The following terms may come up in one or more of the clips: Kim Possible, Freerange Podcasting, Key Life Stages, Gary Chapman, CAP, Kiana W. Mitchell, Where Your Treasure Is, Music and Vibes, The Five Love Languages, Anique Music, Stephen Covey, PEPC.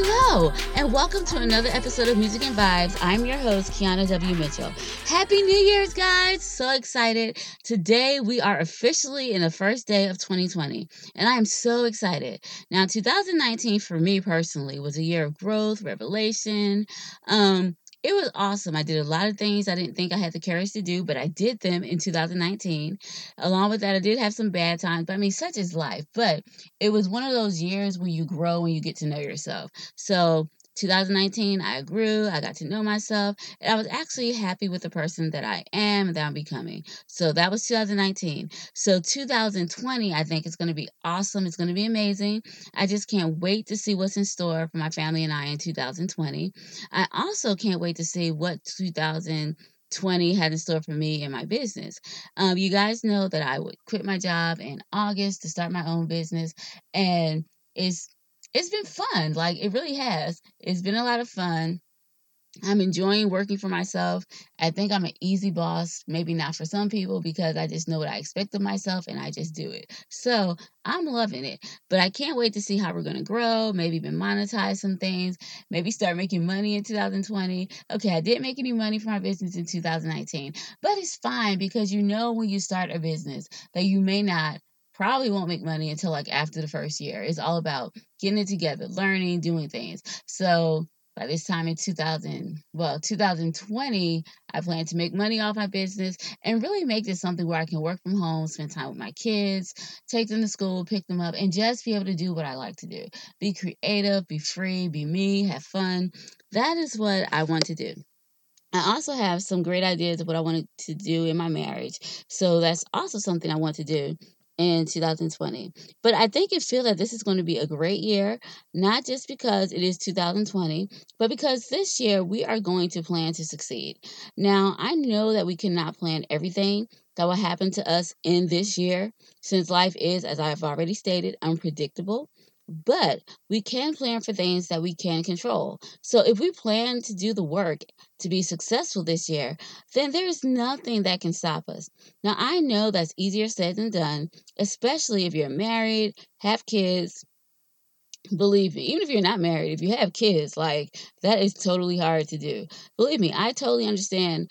Hello, and welcome to another episode of Music and Vibes. I'm your host, Kiana W. Mitchell. Happy New Year's, guys. So excited. Today, we are officially in the first day of 2020, and I am so excited. Now, 2019, for me personally, was a year of growth, revelation. It was awesome. I did a lot of things I didn't think I had the courage to do, but I did them in 2019. Along with that, I did have some bad times, but I mean, such is life. But it was one of those years where you grow and you get to know yourself. So 2019, I grew, I got to know myself, and I was actually happy with the person that I am and that I'm becoming. So that was 2019. So 2020, I think it's going to be awesome. It's going to be amazing. I just can't wait to see what's in store for my family and I in 2020. I also can't wait to see what 2020 had in store for me and my business. You guys know that I would quit my job in August to start my own business, and it's been fun. Like, it really has. It's been a lot of fun. I'm enjoying working for myself. I think I'm an easy boss. Maybe not for some people, because I just know what I expect of myself and I just do it. So I'm loving it. But I can't wait to see how we're going to grow. Maybe even monetize some things. Maybe start making money in 2020. Okay, I didn't make any money for my business in 2019. But it's fine, because you know when you start a business that you may not probably won't make money until like after the first year. It's all about getting it together, learning, doing things. So by this time in 2020, I plan to make money off my business and really make this something where I can work from home, spend time with my kids, take them to school, pick them up, and just be able to do what I like to do. Be creative, be free, be me, have fun. That is what I want to do. I also have some great ideas of what I wanted to do in my marriage. So that's also something I want to do in 2020. But I think and feel that this is going to be a great year, not just because it is 2020, but because this year we are going to plan to succeed. Now, I know that we cannot plan everything that will happen to us in this year, since life is, as I've already stated, unpredictable. But we can plan for things that we can control. So if we plan to do the work to be successful this year, then there is nothing that can stop us. Now, I know that's easier said than done, especially if you're married, have kids. Believe me, even if you're not married, if you have kids, like, that is totally hard to do. Believe me, I totally understand.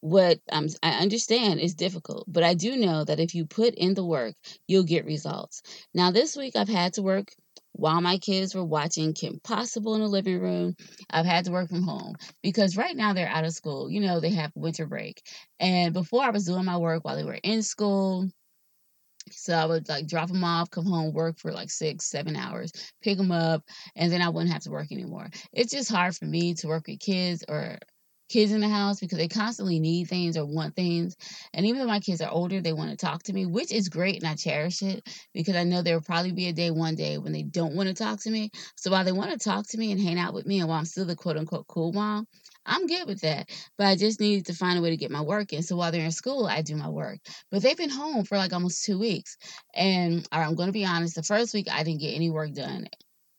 What I understand is difficult, but I do know that if you put in the work, you'll get results. Now, this week I've had to work while my kids were watching Kim Possible in the living room. I've had to work from home because right now they're out of school. You know, they have winter break. And before, I was doing my work while they were in school. So I would like drop them off, come home, work for like 6-7 hours, pick them up, and then I wouldn't have to work anymore. It's just hard for me to work with kids in the house because they constantly need things or want things. And even though my kids are older, they want to talk to me, which is great, and I cherish it because I know there will probably be a day one day when they don't want to talk to me. So while they want to talk to me and hang out with me, and while I'm still the quote-unquote cool mom, I'm good with that. But I just needed to find a way to get my work in. So while they're in school, I do my work. But they've been home for like almost 2 weeks. And I'm going to be honest, the first week I didn't get any work done.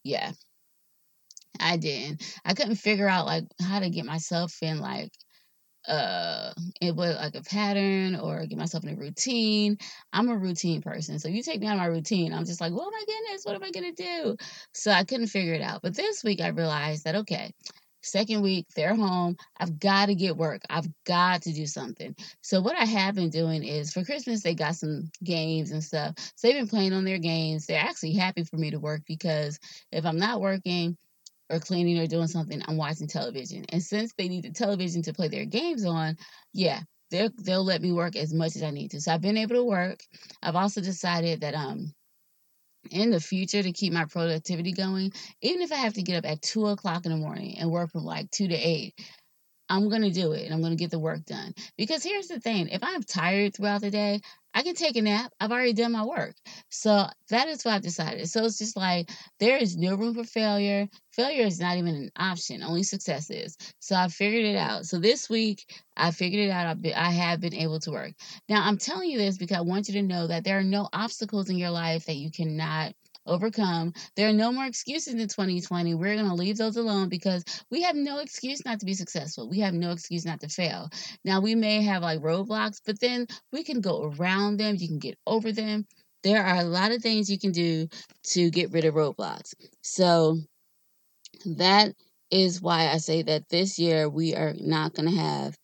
Yeah. I didn't. I couldn't figure out like how to get myself in like it was like a pattern or get myself in a routine. I'm a routine person. So if you take me out of my routine, I'm just like, oh my goodness, what am I gonna do? So I couldn't figure it out. But this week I realized that okay, second week, they're home. I've got to get work. I've got to do something. So what I have been doing is for Christmas, they got some games and stuff. So they've been playing on their games. They're actually happy for me to work because if I'm not working or cleaning or doing something, I'm watching television. And since they need the television to play their games on, yeah, they'll let me work as much as I need to. So I've been able to work. I've also decided that in the future, to keep my productivity going, even if I have to get up at 2 o'clock in the morning and work from like 2 to 8, I'm going to do it and I'm going to get the work done. Because here's the thing, if I'm tired throughout the day, I can take a nap. I've already done my work. So that is what I've decided. So it's just like, there is no room for failure. Failure is not even an option. Only success is. So I figured it out. So this week, I figured it out. I have been able to work. Now, I'm telling you this because I want you to know that there are no obstacles in your life that you cannot overcome. There are no more excuses in 2020. We're going to leave those alone because we have no excuse not to be successful. We have no excuse not to fail. Now, we may have like roadblocks, but then we can go around them. You can get over them. There are a lot of things you can do to get rid of roadblocks. So That is why I say that this year we are not going to have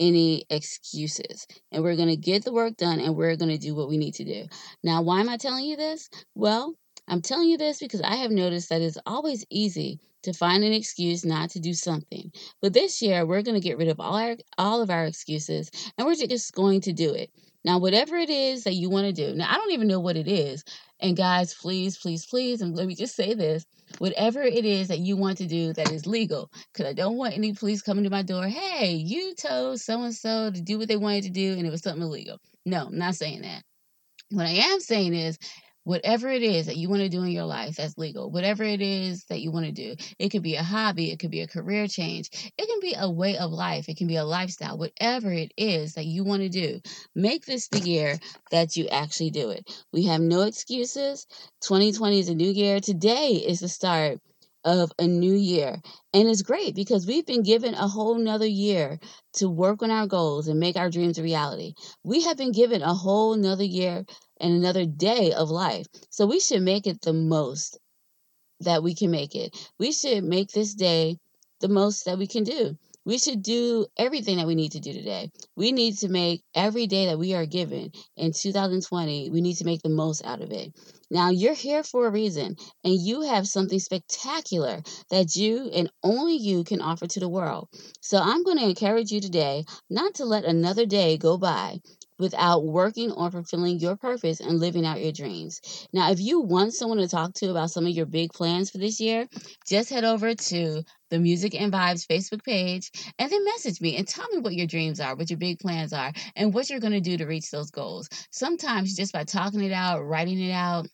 any excuses, and we're going to get the work done, and we're going to do what we need to do. Now, why am I telling you this? Well, I'm telling you this because I have noticed that it's always easy to find an excuse not to do something. But this year, we're going to get rid of all of our excuses, and we're just going to do it. Now, whatever it is that you want to do. Now, I don't even know what it is. And guys, please, and let me just say this. Whatever it is that you want to do that is legal, because I don't want any police coming to my door, hey, you told so-and-so to do what they wanted to do, and it was something illegal. No, I'm not saying that. What I am saying is, whatever it is that you want to do in your life that's legal, whatever it is that you want to do, it could be a hobby, it could be a career change, it can be a way of life, it can be a lifestyle, whatever it is that you want to do, make this the year that you actually do it. We have no excuses. 2020 is a new year. Today is the start of a new year. And it's great because we've been given a whole nother year to work on our goals and make our dreams a reality. We have been given a whole nother year and another day of life. So we should make it the most that we can make it. We should make this day the most that we can do. We should do everything that we need to do today. We need to make every day that we are given in 2020, we need to make the most out of it. Now, you're here for a reason, and you have something spectacular that you and only you can offer to the world. So I'm going to encourage you today not to let another day go by without working on fulfilling your purpose and living out your dreams. Now, if you want someone to talk to about some of your big plans for this year, just head over to the Music and Vibes Facebook page and then message me and tell me what your dreams are, what your big plans are, and what you're going to do to reach those goals. Sometimes just by talking it out, writing it out,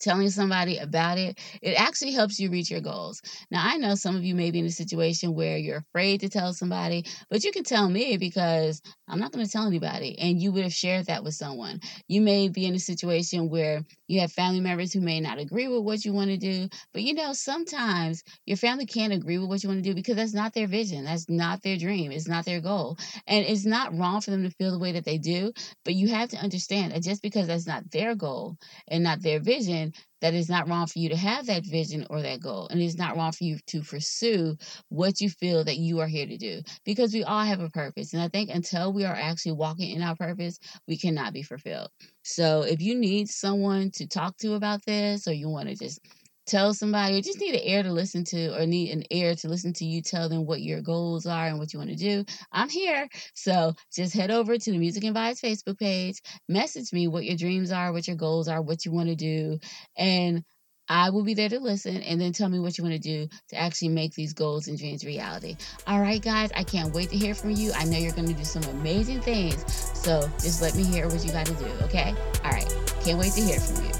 telling somebody about it, it actually helps you reach your goals. Now, I know some of you may be in a situation where you're afraid to tell somebody, but you can tell me because I'm not going to tell anybody, and you would have shared that with someone. You may be in a situation where you have family members who may not agree with what you want to do, but you know, sometimes your family can't agree with what you want to do because that's not their vision. That's not their dream. It's not their goal. And it's not wrong for them to feel the way that they do, but you have to understand that just because that's not their goal and not their vision, that is not wrong for you to have that vision or that goal. And it's not wrong for you to pursue what you feel that you are here to do, because we all have a purpose. And I think until we are actually walking in our purpose, we cannot be fulfilled. So if you need someone to talk to about this, or you want to just tell somebody, or just need an ear to listen to, or need an ear to listen to you tell them what your goals are and what you want to do, I'm here. So just head over to the Music and Vibes Facebook page, message me what your dreams are, what your goals are, what you want to do, and I will be there to listen, and then tell me what you want to do to actually make these goals and dreams reality. All right, guys, I can't wait to hear from you. I know you're going to do some amazing things, so just let me hear what you got to do, okay? All right, can't wait to hear from you.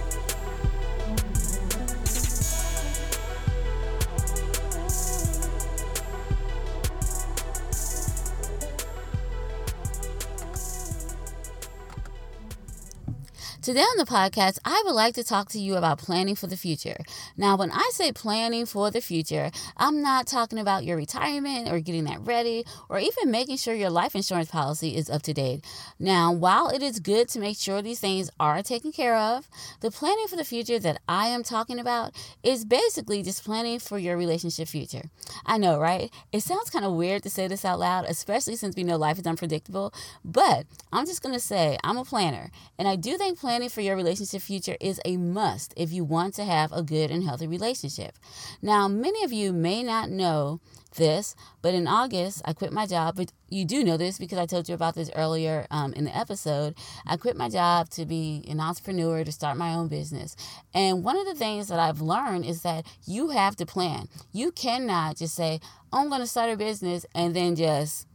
Today on the podcast, I would like to talk to you about planning for the future. Now, when I say planning for the future, I'm not talking about your retirement or getting that ready or even making sure your life insurance policy is up to date. Now, while it is good to make sure these things are taken care of, the planning for the future that I am talking about is basically just planning for your relationship future. I know, right? It sounds kind of weird to say this out loud, especially since we know life is unpredictable, but I'm just going to say I'm a planner, and I do think planning for your relationship future is a must if you want to have a good and healthy relationship. Now, many of you may not know this, but in August, I quit my job. But you do know this because I told you about this earlier in the episode. I quit my job to be an entrepreneur, to start my own business. And one of the things that I've learned is that you have to plan. You cannot just say, oh, I'm going to start a business, and then just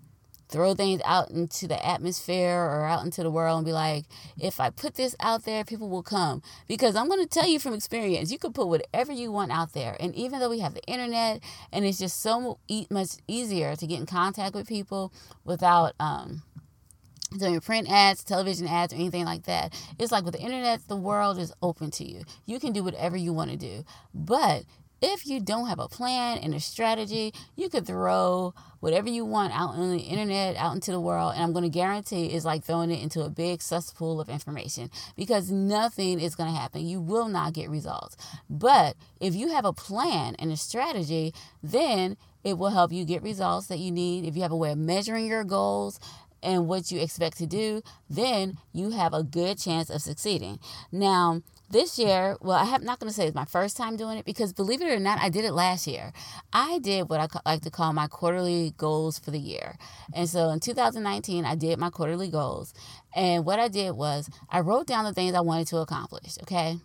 throw things out into the atmosphere or out into the world and be like, if I put this out there, people will come. Because I'm going to tell you from experience, you can put whatever you want out there. And even though we have the internet and it's just so much easier to get in contact with people without doing print ads, television ads, or anything like that. It's like with the internet, the world is open to you. You can do whatever you want to do. But If you don't have a plan and a strategy, you could throw whatever you want out on the internet, out into the world, and I'm going to guarantee it's like throwing it into a big cesspool of information, because nothing is going to happen. You will not get results. But if you have a plan and a strategy, then it will help you get results that you need. If you have a way of measuring your goals and what you expect to do, then you have a good chance of succeeding. Now, this year, well, I'm not going to say it's my first time doing it, because believe it or not, I did it last year. I did what I like to call my quarterly goals for the year. And so in 2019, I did my quarterly goals. And what I did was I wrote down the things I wanted to accomplish, okay?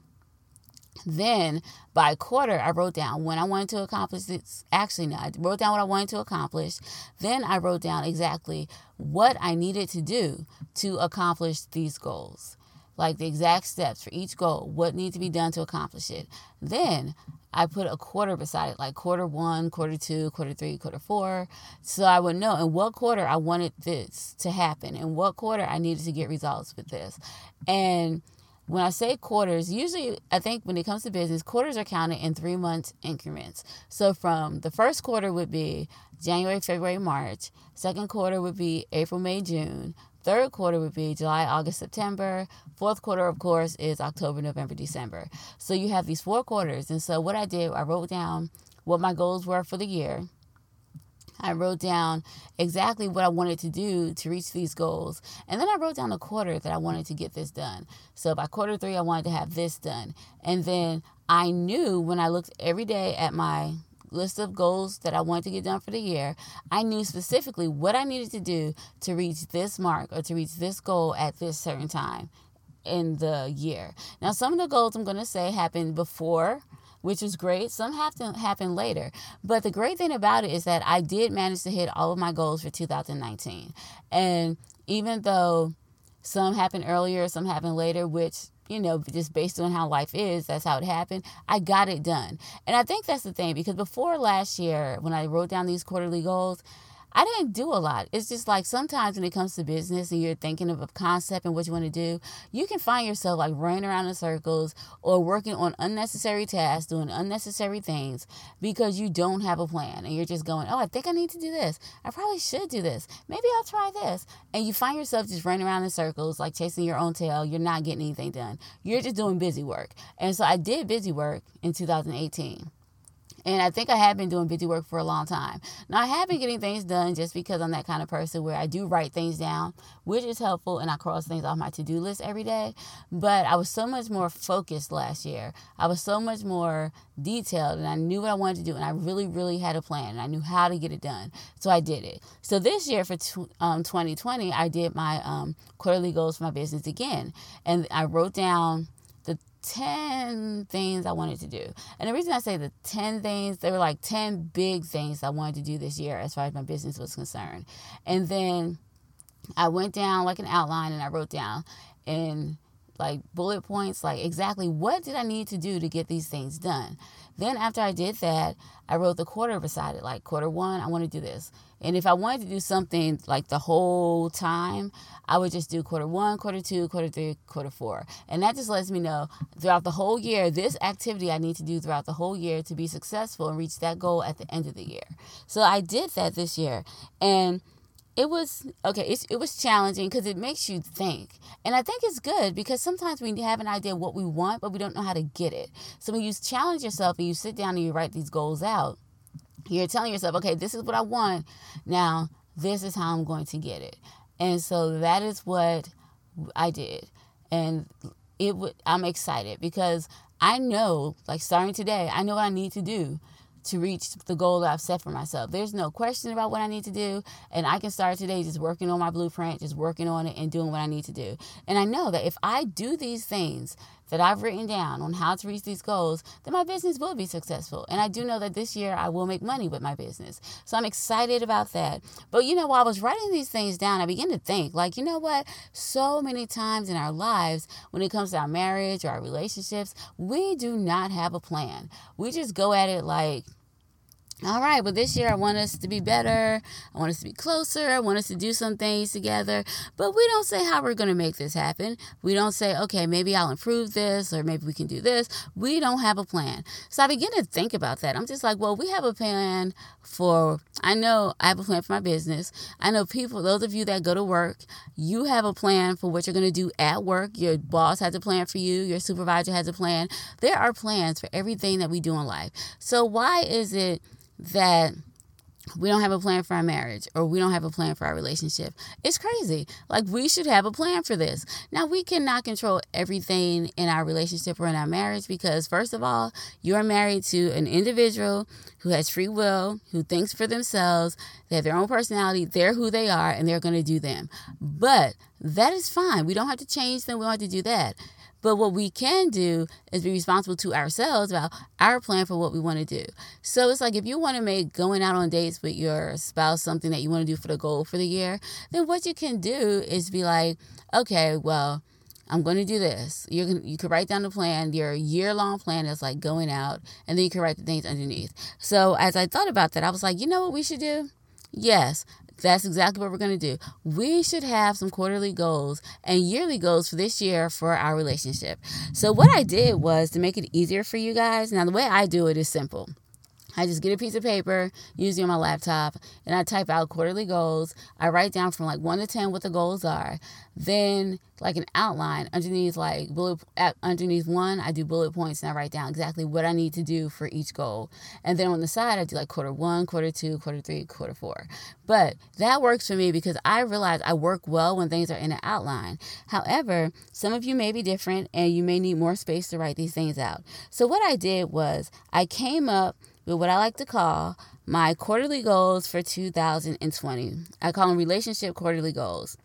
Then by quarter, I wrote down when I wanted to accomplish this. Actually, no, I wrote down what I wanted to accomplish. Then I wrote down exactly what I needed to do to accomplish these goals. Like the exact steps for each goal, what needs to be done to accomplish it. Then I put a quarter beside it, like quarter one, quarter two, quarter three, quarter four. So I would know in what quarter I wanted this to happen and what quarter I needed to get results with this. And when I say quarters, usually I think when it comes to business, quarters are counted in 3 month increments. So from the first quarter would be January, February, March. Second quarter would be April, May, June. Third quarter would be July, August, September. Fourth quarter, of course, is October, November, December. So you have these 4 quarters. And so what I did, I wrote down what my goals were for the year. I wrote down exactly what I wanted to do to reach these goals. And then I wrote down a quarter that I wanted to get this done. So by quarter three, I wanted to have this done. And then I knew when I looked every day at my list of goals that I wanted to get done for the year, I knew specifically what I needed to do to reach this mark or to reach this goal at this certain time in the year. Now, some of the goals I'm going to say happened before, which is great. Some have to happen later. But the great thing about it is that I did manage to hit all of my goals for 2019. And even though some happened earlier, some happened later, which, you know, just based on how life is, that's how it happened. I got it done. And I think that's the thing, because before last year, when I wrote down these quarterly goals, I didn't do a lot. It's just like sometimes when it comes to business and you're thinking of a concept and what you want to do, you can find yourself like running around in circles or working on unnecessary tasks, doing unnecessary things because you don't have a plan and you're just going, oh, I think I need to do this. I probably should do this. Maybe I'll try this. And you find yourself just running around in circles, like chasing your own tail. You're not getting anything done. You're just doing busy work. And so I did busy work in 2018. And I think I have been doing busy work for a long time. Now, I have been getting things done just because I'm that kind of person where I do write things down, which is helpful, and I cross things off my to-do list every day. But I was so much more focused last year. I was so much more detailed, and I knew what I wanted to do, and I really, really had a plan, and I knew how to get it done. So I did it. So this year for 2020, I did my quarterly goals for my business again. And I wrote down 10 things I wanted to do. And the reason I say the 10 things, they were like 10 big things I wanted to do this year as far as my business was concerned. And then I went down like an outline and I wrote down in like bullet points, like exactly what did I need to do to get these things done. Then after I did that, I wrote the quarter beside it, like quarter one, I want to do this. And if I wanted to do something like the whole time, I would just do quarter one, quarter two, quarter three, quarter four. And that just lets me know throughout the whole year, this activity I need to do throughout the whole year to be successful and reach that goal at the end of the year. So I did that this year. And it was, okay, it was challenging because it makes you think. And I think it's good because sometimes we have an idea of what we want, but we don't know how to get it. So when you challenge yourself and you sit down and you write these goals out, you're telling yourself, okay, this is what I want. Now, this is how I'm going to get it. And so that is what I did. And I'm excited because I know, like starting today, I know what I need to do to reach the goal that I've set for myself. There's no question about what I need to do. And I can start today just working on my blueprint, just working on it and doing what I need to do. And I know that if I do these things that I've written down on how to reach these goals, then my business will be successful. And I do know that this year I will make money with my business. So I'm excited about that. But you know, while I was writing these things down, I began to think, like, you know what? So many times in our lives, when it comes to our marriage or our relationships, we do not have a plan. We just go at it like, all right, well, this year I want us to be better. I want us to be closer. I want us to do some things together. But we don't say how we're going to make this happen. We don't say, okay, maybe I'll improve this or maybe we can do this. We don't have a plan. So I begin to think about that. I'm just like, well, we have a plan for, I know I have a plan for my business. I know people, those of you that go to work, you have a plan for what you're going to do at work. Your boss has a plan for you. Your supervisor has a plan. There are plans for everything that we do in life. So why is it that we don't have a plan for our marriage or we don't have a plan for our relationship? It's crazy. Like, we should have a plan for this. Now, we cannot control everything in our relationship or in our marriage because, first of all, you are married to an individual who has free will, who thinks for themselves, they have their own personality, they're who they are, and they're going to do them. But that is fine. We don't have to change them. We don't have to do that. But what we can do is be responsible to ourselves about our plan for what we want to do. So it's like, if you want to make going out on dates with your spouse something that you want to do for the goal for the year, then what you can do is be like, okay, well, I'm going to do this. You could write down the plan, your year-long plan is like going out, and then you can write the things underneath. So as I thought about that, I was like, you know what we should do? Yes. That's exactly what we're going to do. We should have some quarterly goals and yearly goals for this year for our relationship. So what I did was to make it easier for you guys. Now, the way I do it is simple. I just get a piece of paper, usually on my laptop, and I type out quarterly goals. I write down from like 1 to 10 what the goals are. Then like an outline underneath, like bullet underneath 1, I do bullet points and I write down exactly what I need to do for each goal. And then on the side, I do like quarter 1, quarter 2, quarter 3, quarter 4. But that works for me because I realize I work well when things are in an outline. However, some of you may be different and you may need more space to write these things out. So what I did was I came up with what I like to call my quarterly goals for 2020. I call them relationship quarterly goals.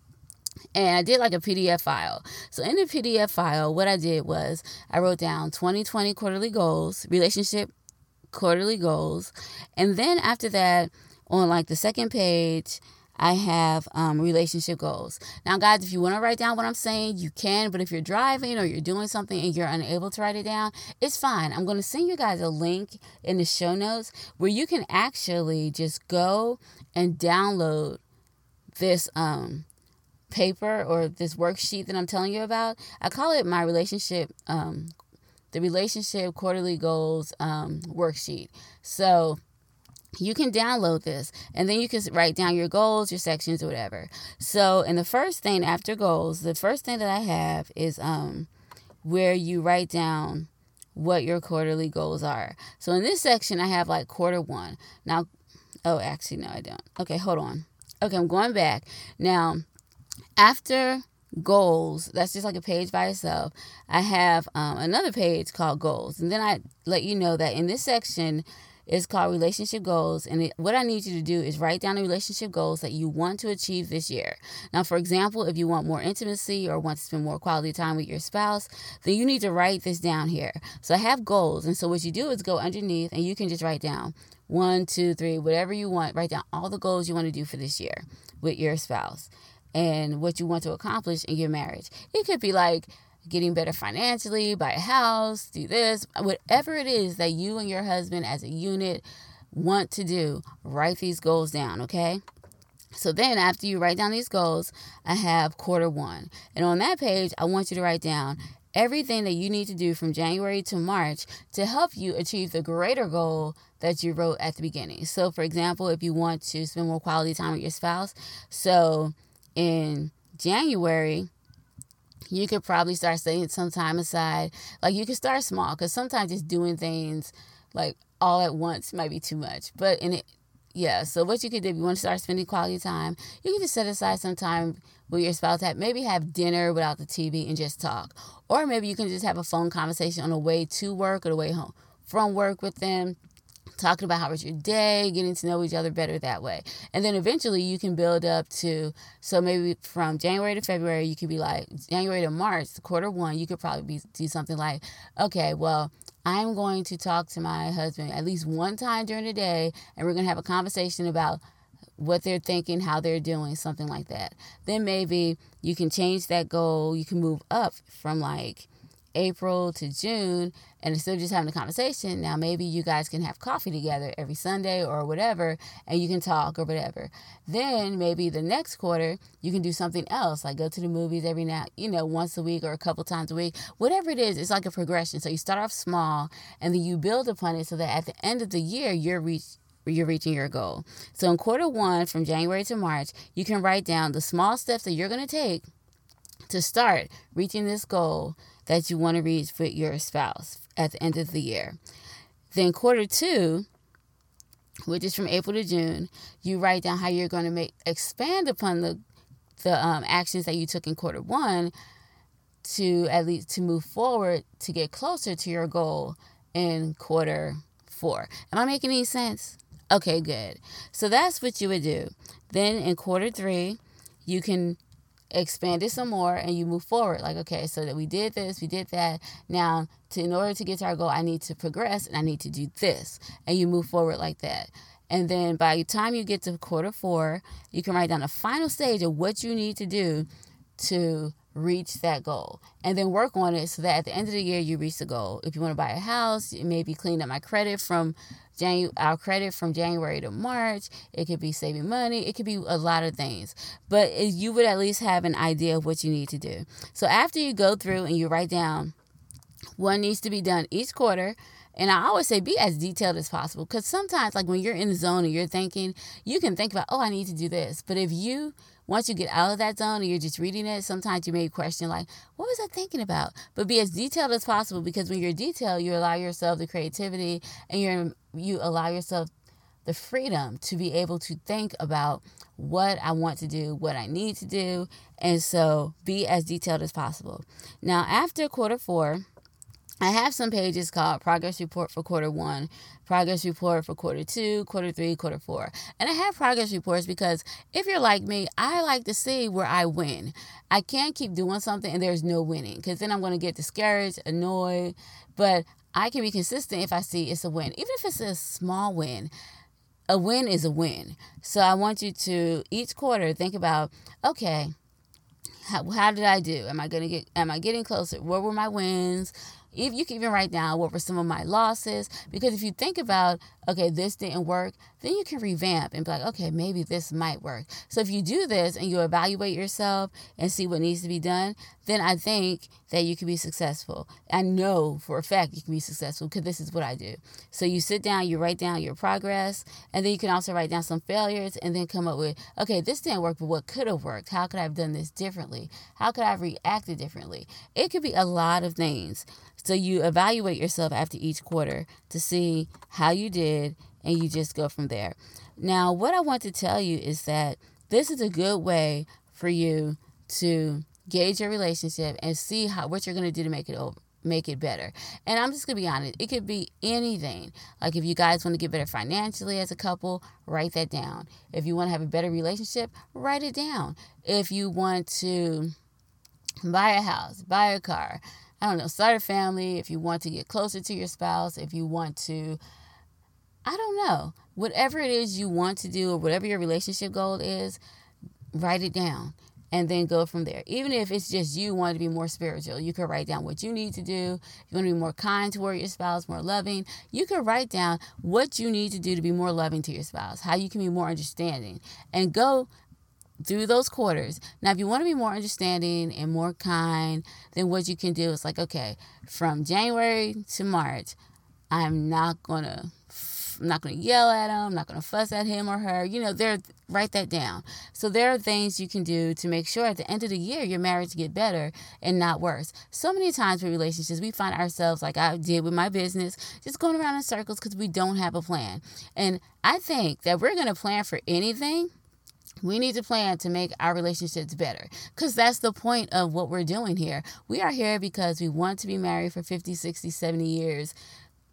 And I did like a PDF file. So in the PDF file, what I did was I wrote down 2020 quarterly goals, relationship quarterly goals. And then after that, on like the second page, I have relationship goals. Now, guys, if you want to write down what I'm saying, you can. But if you're driving or you're doing something and you're unable to write it down, it's fine. I'm going to send you guys a link in the show notes where you can actually just go and download this paper or this worksheet that I'm telling you about. I call it my relationship the relationship quarterly goals worksheet. So you can download this and then you can write down your goals, your sections, or whatever. So, and the first thing after goals, the first thing that I have is where you write down what your quarterly goals are. So in this section, I have like quarter 1. Now, oh, actually, no, I don't. Okay, hold on. Okay, I'm going back. Now, after goals, that's just like a page by itself. I have another page called goals. And then I let you know that in this section, it's called relationship goals. And what I need you to do is write down the relationship goals that you want to achieve this year. Now, for example, if you want more intimacy or want to spend more quality time with your spouse, then you need to write this down here. So I have goals. And so what you do is go underneath and you can just write down 1, 2, 3, whatever you want. Write down all the goals you want to do for this year with your spouse and what you want to accomplish in your marriage. It could be like getting better financially, buy a house, do this, whatever it is that you and your husband as a unit want to do, write these goals down, okay? So then after you write down these goals, I have quarter 1. And on that page, I want you to write down everything that you need to do from January to March to help you achieve the greater goal that you wrote at the beginning. So for example, if you want to spend more quality time with your spouse, so in January, you could probably start setting some time aside. Like, you could start small because sometimes just doing things like all at once might be too much. But so what you could do if you want to start spending quality time, you can just set aside some time with your spouse, maybe have dinner without the TV and just talk. Or maybe you can just have a phone conversation on the way to work or the way home from work with them, talking about how was your day, getting to know each other better that way. And then eventually you can build up to, so maybe from January to February, you could be like, January to March, quarter 1, you could probably do something like, okay, well, I'm going to talk to my husband at least one time during the day, and we're going to have a conversation about what they're thinking, how they're doing, something like that. Then maybe you can change that goal. You can move up from like April to June, and instead of just having a conversation, now maybe you guys can have coffee together every Sunday or whatever, and you can talk or whatever. Then maybe the next quarter, you can do something else, like go to the movies every now, once a week or a couple times a week. Whatever it is, it's like a progression. So you start off small, and then you build upon it so that at the end of the year, you're reaching your goal. So in quarter one, from January to March, you can write down the small steps that you're going to take to start reaching this goal that you want to reach with your spouse at the end of the year. Then quarter two, which is from April to June, you write down how you're going to expand upon the actions that you took in quarter one to move forward to get closer to your goal in quarter four. Am I making any sense? Okay, good. So that's what you would do. Then in quarter three, you can expand it some more and you move forward. Like, okay, so that we did this, we did that. Now, in order to get to our goal, I need to progress and I need to do this. And you move forward like that. And then by the time you get to quarter four, you can write down a final stage of what you need to do to reach that goal, and then work on it so that at the end of the year you reach the goal. If you want to buy a house, maybe clean up my credit from January to March. It could be saving money. It could be a lot of things, but you would at least have an idea of what you need to do. So after you go through and you write down what needs to be done each quarter, and I always say be as detailed as possible, because sometimes, like, when you're in the zone and you're thinking, you can think about, oh, I need to do this. But once you get out of that zone and you're just reading it, sometimes you may question, like, what was I thinking about? But be as detailed as possible, because when you're detailed, you allow yourself the creativity and you allow yourself the freedom to be able to think about what I want to do, what I need to do. And so be as detailed as possible. Now, after quarter four, I have some pages called Progress Report for Quarter 1, Progress Report for Quarter 2, Quarter 3, Quarter 4. And I have progress reports because if you're like me, I like to see where I win. I can't keep doing something and there's no winning, because then I'm going to get discouraged, annoyed. But I can be consistent if I see it's a win. Even if it's a small win, a win is a win. So I want you to each quarter think about, okay, how did I do? Am I getting closer? What were my wins? If you can even write down what were some of my losses, because if you think about, okay, this didn't work, then you can revamp and be like, okay, maybe this might work. So if you do this and you evaluate yourself and see what needs to be done, then I think that you can be successful. I know for a fact you can be successful, because this is what I do. So you sit down, you write down your progress, and then you can also write down some failures and then come up with, okay, this didn't work, but what could have worked? How could I have done this differently? How could I have reacted differently? It could be a lot of things. So you evaluate yourself after each quarter to see how you did, and you just go from there. Now, what I want to tell you is that this is a good way for you to gauge your relationship and see what you're going to do to make it better. And I'm just going to be honest, it could be anything. Like, if you guys want to get better financially as a couple, write that down. If you want to have a better relationship, write it down. If you want to buy a house, buy a car, I don't know, start a family, if you want to get closer to your spouse, if you want to, I don't know, whatever it is you want to do or whatever your relationship goal is, write it down and then go from there. Even if it's just you want to be more spiritual, you could write down what you need to do. If you want to be more kind toward your spouse, more loving, you could write down what you need to do to be more loving to your spouse, how you can be more understanding, and go through those quarters. Now, if you want to be more understanding and more kind, then what you can do is like, okay, from January to March, I'm not going to yell at him. I'm not going to fuss at him or her. Write that down. So there are things you can do to make sure at the end of the year, your marriage get better and not worse. So many times with relationships, we find ourselves, like I did with my business, just going around in circles because we don't have a plan. And I think that we're going to plan for anything. We need to plan to make our relationships better, because that's the point of what we're doing here. We are here because we want to be married for 50, 60, 70 years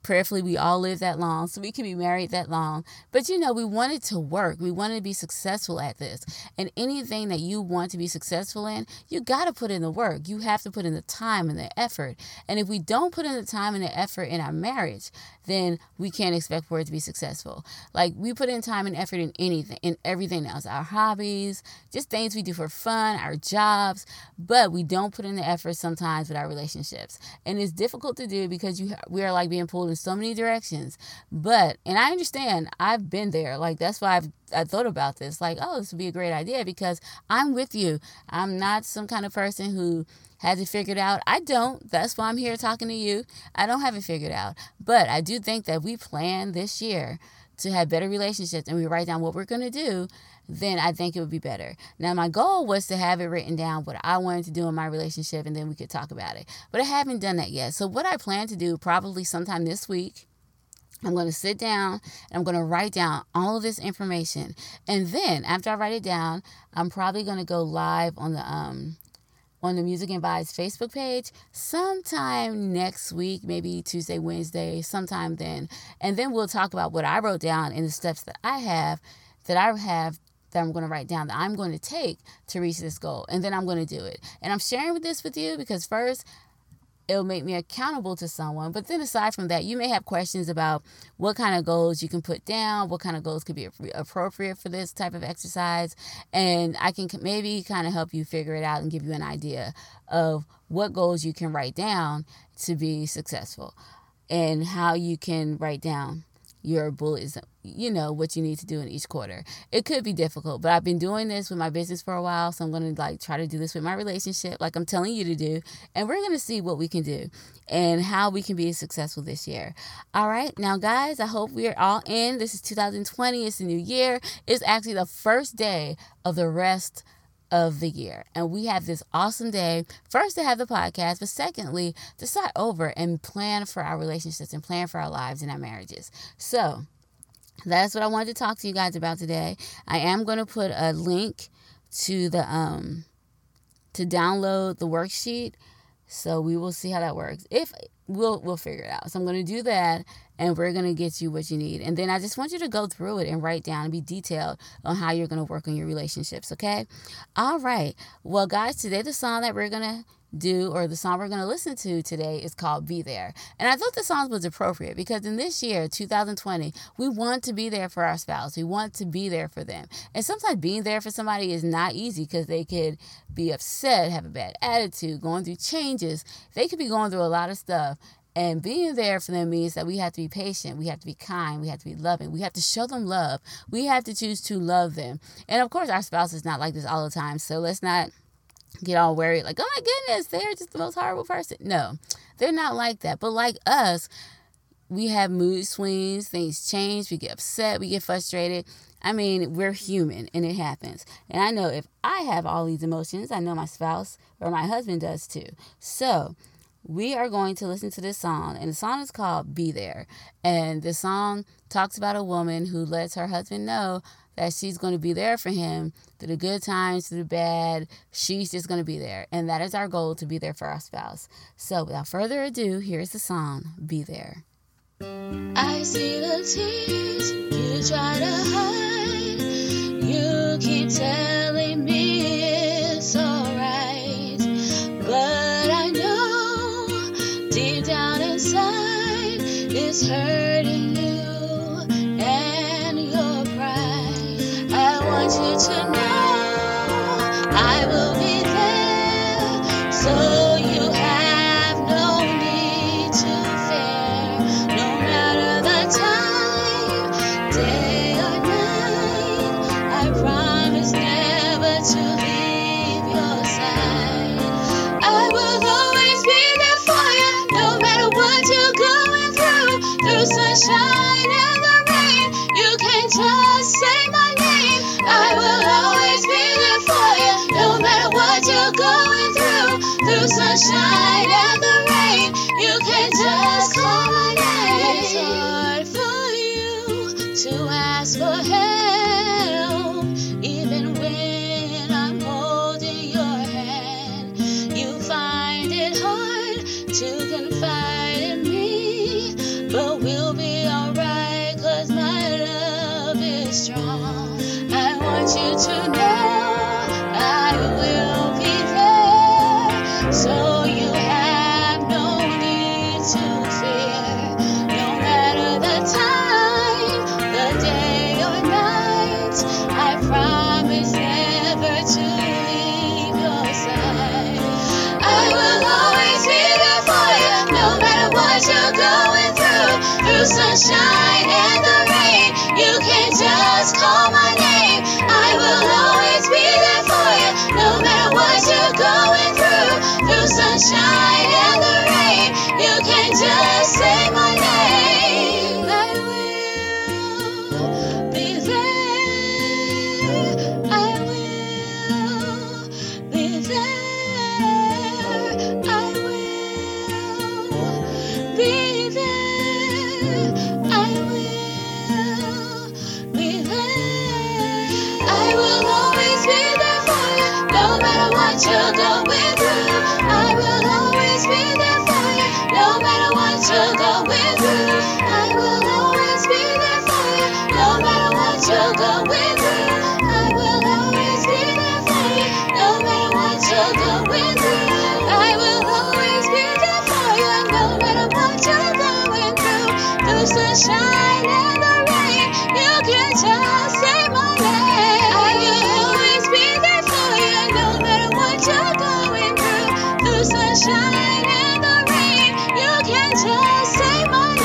Prayerfully, we all live that long, so we can be married that long. But, you know, we want it to work. We want to be successful at this. And anything that you want to be successful in, you got to put in the work. You have to put in the time and the effort. And if we don't put in the time and the effort in our marriage, then we can't expect for it to be successful. Like, we put in time and effort in anything, in everything else, our hobbies, just things we do for fun, our jobs, but we don't put in the effort sometimes with our relationships. And it's difficult to do because we are like being pulled in so many directions. But, and I understand, I've been there. Like, that's why I thought about this. Like, oh, this would be a great idea because I'm with you. I'm not some kind of person who has it figured out. I don't. That's why I'm here talking to you. I don't have it figured out. But I do think that we plan this year to have better relationships and we write down what we're going to do, then I think it would be better. Now, my goal was to have it written down, what I wanted to do in my relationship, and then we could talk about it. But I haven't done that yet. So what I plan to do probably sometime this week, I'm going to sit down and I'm going to write down all of this information. And then after I write it down, I'm probably going to go live on the Music and Vibes Facebook page sometime next week, maybe Tuesday, Wednesday, sometime then. And then we'll talk about what I wrote down and the steps that I have that I'm going to write down that I'm going to take to reach this goal. And then I'm going to do it. And I'm sharing this with you because first, it'll make me accountable to someone. But then aside from that, you may have questions about what kind of goals you can put down, what kind of goals could be appropriate for this type of exercise. And I can maybe kind of help you figure it out and give you an idea of what goals you can write down to be successful and how you can write down your bullets, you know, what you need to do in each quarter. It could be difficult, but I've been doing this with my business for a while, so I'm going to try to do this with my relationship, like I'm telling you to do, and we're going to see what we can do and how we can be successful this year. All right, now guys, I hope we are all in. This is 2020. It's a new year. It's actually the first day of the rest of the year. And we have this awesome day, first to have the podcast, but secondly, to start over and plan for our relationships and plan for our lives and our marriages. So that's what I wanted to talk to you guys about today. I am going to put a link to the, to download the worksheet. So we will see how that works. If we'll figure it out. So I'm going to do that and we're going to get you what you need. And then I just want you to go through it and write down and be detailed on how you're going to work on your relationships. Okay. All right. Well, guys, today, the song that we're going to do, or the song we're going to listen to today, is called Be There. And I thought the song was appropriate because in this year, 2020, we want to be there for our spouse. We want to be there for them. And sometimes being there for somebody is not easy because they could be upset, have a bad attitude, going through changes. They could be going through a lot of stuff. And being there for them means that we have to be patient. We have to be kind. We have to be loving. We have to show them love. We have to choose to love them. And of course, our spouse is not like this all the time. So let's not get all worried like, oh my goodness, they're just the most horrible person. No, they're not like that. But like us, we have mood swings, things change, we get upset, we get frustrated. I mean, we're human and it happens. And I know if I have all these emotions, I know my spouse or my husband does too. So we are going to listen to this song, and the song is called Be There. And the song talks about a woman who lets her husband know that she's going to be there for him through the good times, through the bad. She's just going to be there. And that is our goal, to be there for our spouse. So without further ado, here's the song, Be There. I see the tears you try to hide. You keep telling me it's all right. But I know deep down inside it's hurting you. I want you to know I will be there, so you have no need to fear. No matter the time, day or night, I promise never to leave your side. I will always be there for you, no matter what you're going through sunshine and the rain. You can just say my I will always be there for you, no matter what you're going through sunshine and the rain. You can just call my name. It's hard for you to ask for help, even when I'm holding your hand. You find it hard to confide in me, but be alright, cause my love is strong. I want you to know I will be there, so you have no need to fear. No matter the time, the day or night, I promise never to leave your side. I will always be there for you, no matter what you're going through sunshine and the rain. You can just call my name. I will always be there for you, no matter what you're going through. Through sunshine and the rain, you can just say my name. I will be there. I will be there. I will be there. You're going through, I will always be there for you. No matter what you're going through, I will always be there for you. No matter what you're going through, I will always be there for you. No matter what you're going through, I will always be there for you. No matter what you're going through, through sunshine and the rain, you can just say my name. I will always be there for you. No matter what you're going through sunshine and the rain, you can just say my name.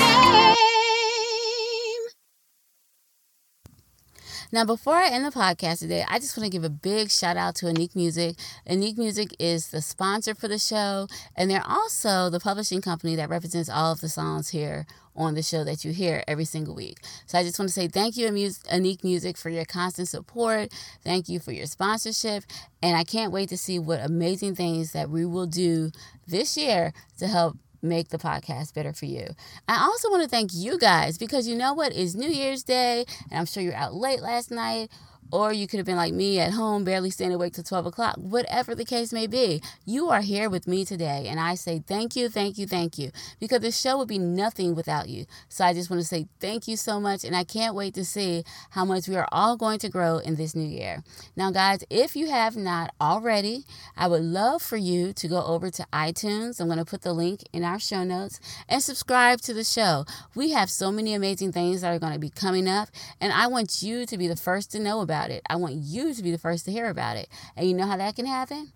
Now, before I end the podcast today, I just want to give a big shout out to Anique Music. Anique Music is the sponsor for the show, and they're also the publishing company that represents all of the songs here on the show that you hear every single week. So I just want to say thank you, Anique Music, for your constant support. Thank you for your sponsorship. And I can't wait to see what amazing things that we will do this year to help make the podcast better for you. I also want to thank you guys, because you know what? It's New Year's Day, and I'm sure you're out late last night, or you could have been like me at home, barely staying awake till 12 o'clock. Whatever the case may be, you are here with me today. And I say thank you, thank you, thank you. Because this show would be nothing without you. So I just want to say thank you so much. And I can't wait to see how much we are all going to grow in this new year. Now, guys, if you have not already, I would love for you to go over to iTunes. I'm going to put the link in our show notes. And subscribe to the show. We have so many amazing things that are going to be coming up. And I want you to be the first to know about it. I want you to be the first to hear about it. And you know how that can happen?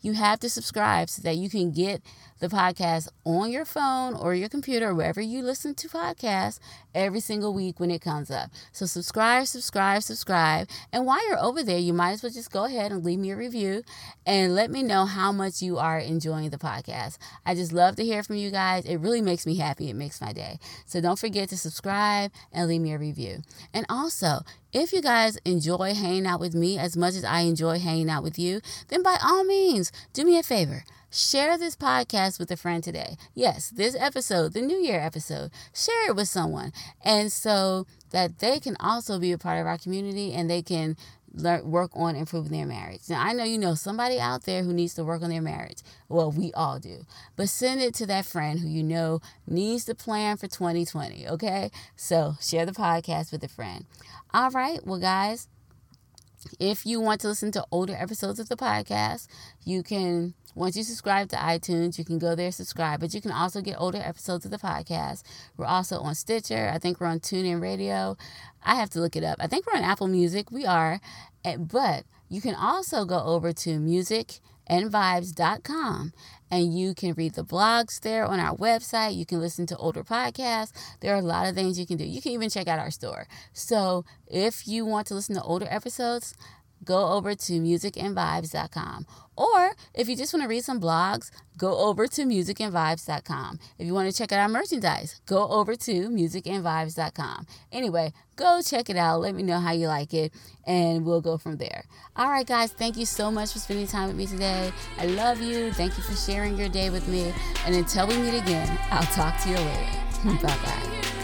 You have to subscribe so that you can get the podcast on your phone or your computer, wherever you listen to podcasts, every single week when it comes up. So subscribe. And while you're over there, you might as well just go ahead and leave me a review and let me know how much you are enjoying the podcast. I just love to hear from you guys. It really makes me happy. It makes my day. So don't forget to subscribe and leave me a review. And also, if you guys enjoy hanging out with me as much as I enjoy hanging out with you, then by all means, do me a favor. Share this podcast with a friend today. Yes, this episode, the New Year episode, share it with someone. And so that they can also be a part of our community and they can work on improving their marriage. Now, I know you know somebody out there who needs to work on their marriage. Well, we all do. But send it to that friend who you know needs to plan for 2020, okay? So share the podcast with a friend. All right, well, guys, if you want to listen to older episodes of the podcast, you can, once you subscribe to iTunes, you can go there, subscribe. But you can also get older episodes of the podcast. We're also on Stitcher. I think we're on TuneIn Radio. I have to look it up. I think we're on Apple Music. We are. But you can also go over to musicandvibes.com. And you can read the blogs there on our website. You can listen to older podcasts. There are a lot of things you can do. You can even check out our store. So if you want to listen to older episodes, go over to musicandvibes.com. Or if you just want to read some blogs, go over to musicandvibes.com. If you want to check out our merchandise, go over to musicandvibes.com. Anyway, go check it out. Let me know how you like it, and we'll go from there. All right, guys, thank you so much for spending time with me today. I love you. Thank you for sharing your day with me. And until we meet again, I'll talk to you later. Bye-bye.